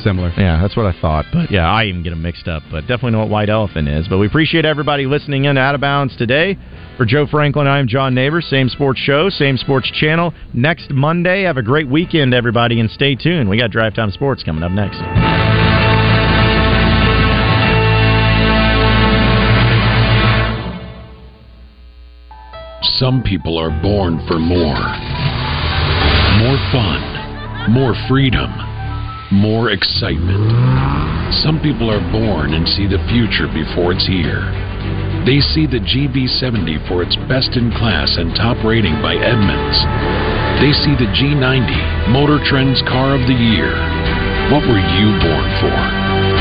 similar. Yeah, that's what I thought. But yeah, I even get them mixed up. But definitely know what white elephant is. But we appreciate everybody listening in to Out of Bounds today. For Joe Franklin, I'm John Neighbors. Same sports show, same sports channel. Next Monday, have a great weekend, everybody, and stay tuned. We got Drive Time Sports coming up next. Some people are born for more fun, more freedom, more excitement. Some people are born and see the future before it's here. They see the GB70 for its best-in-class and top rating by Edmunds. They see the G90, Motor Trend's Car of the Year. What were you born for?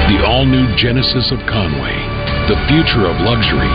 The all-new Genesis of Conway, the future of luxury,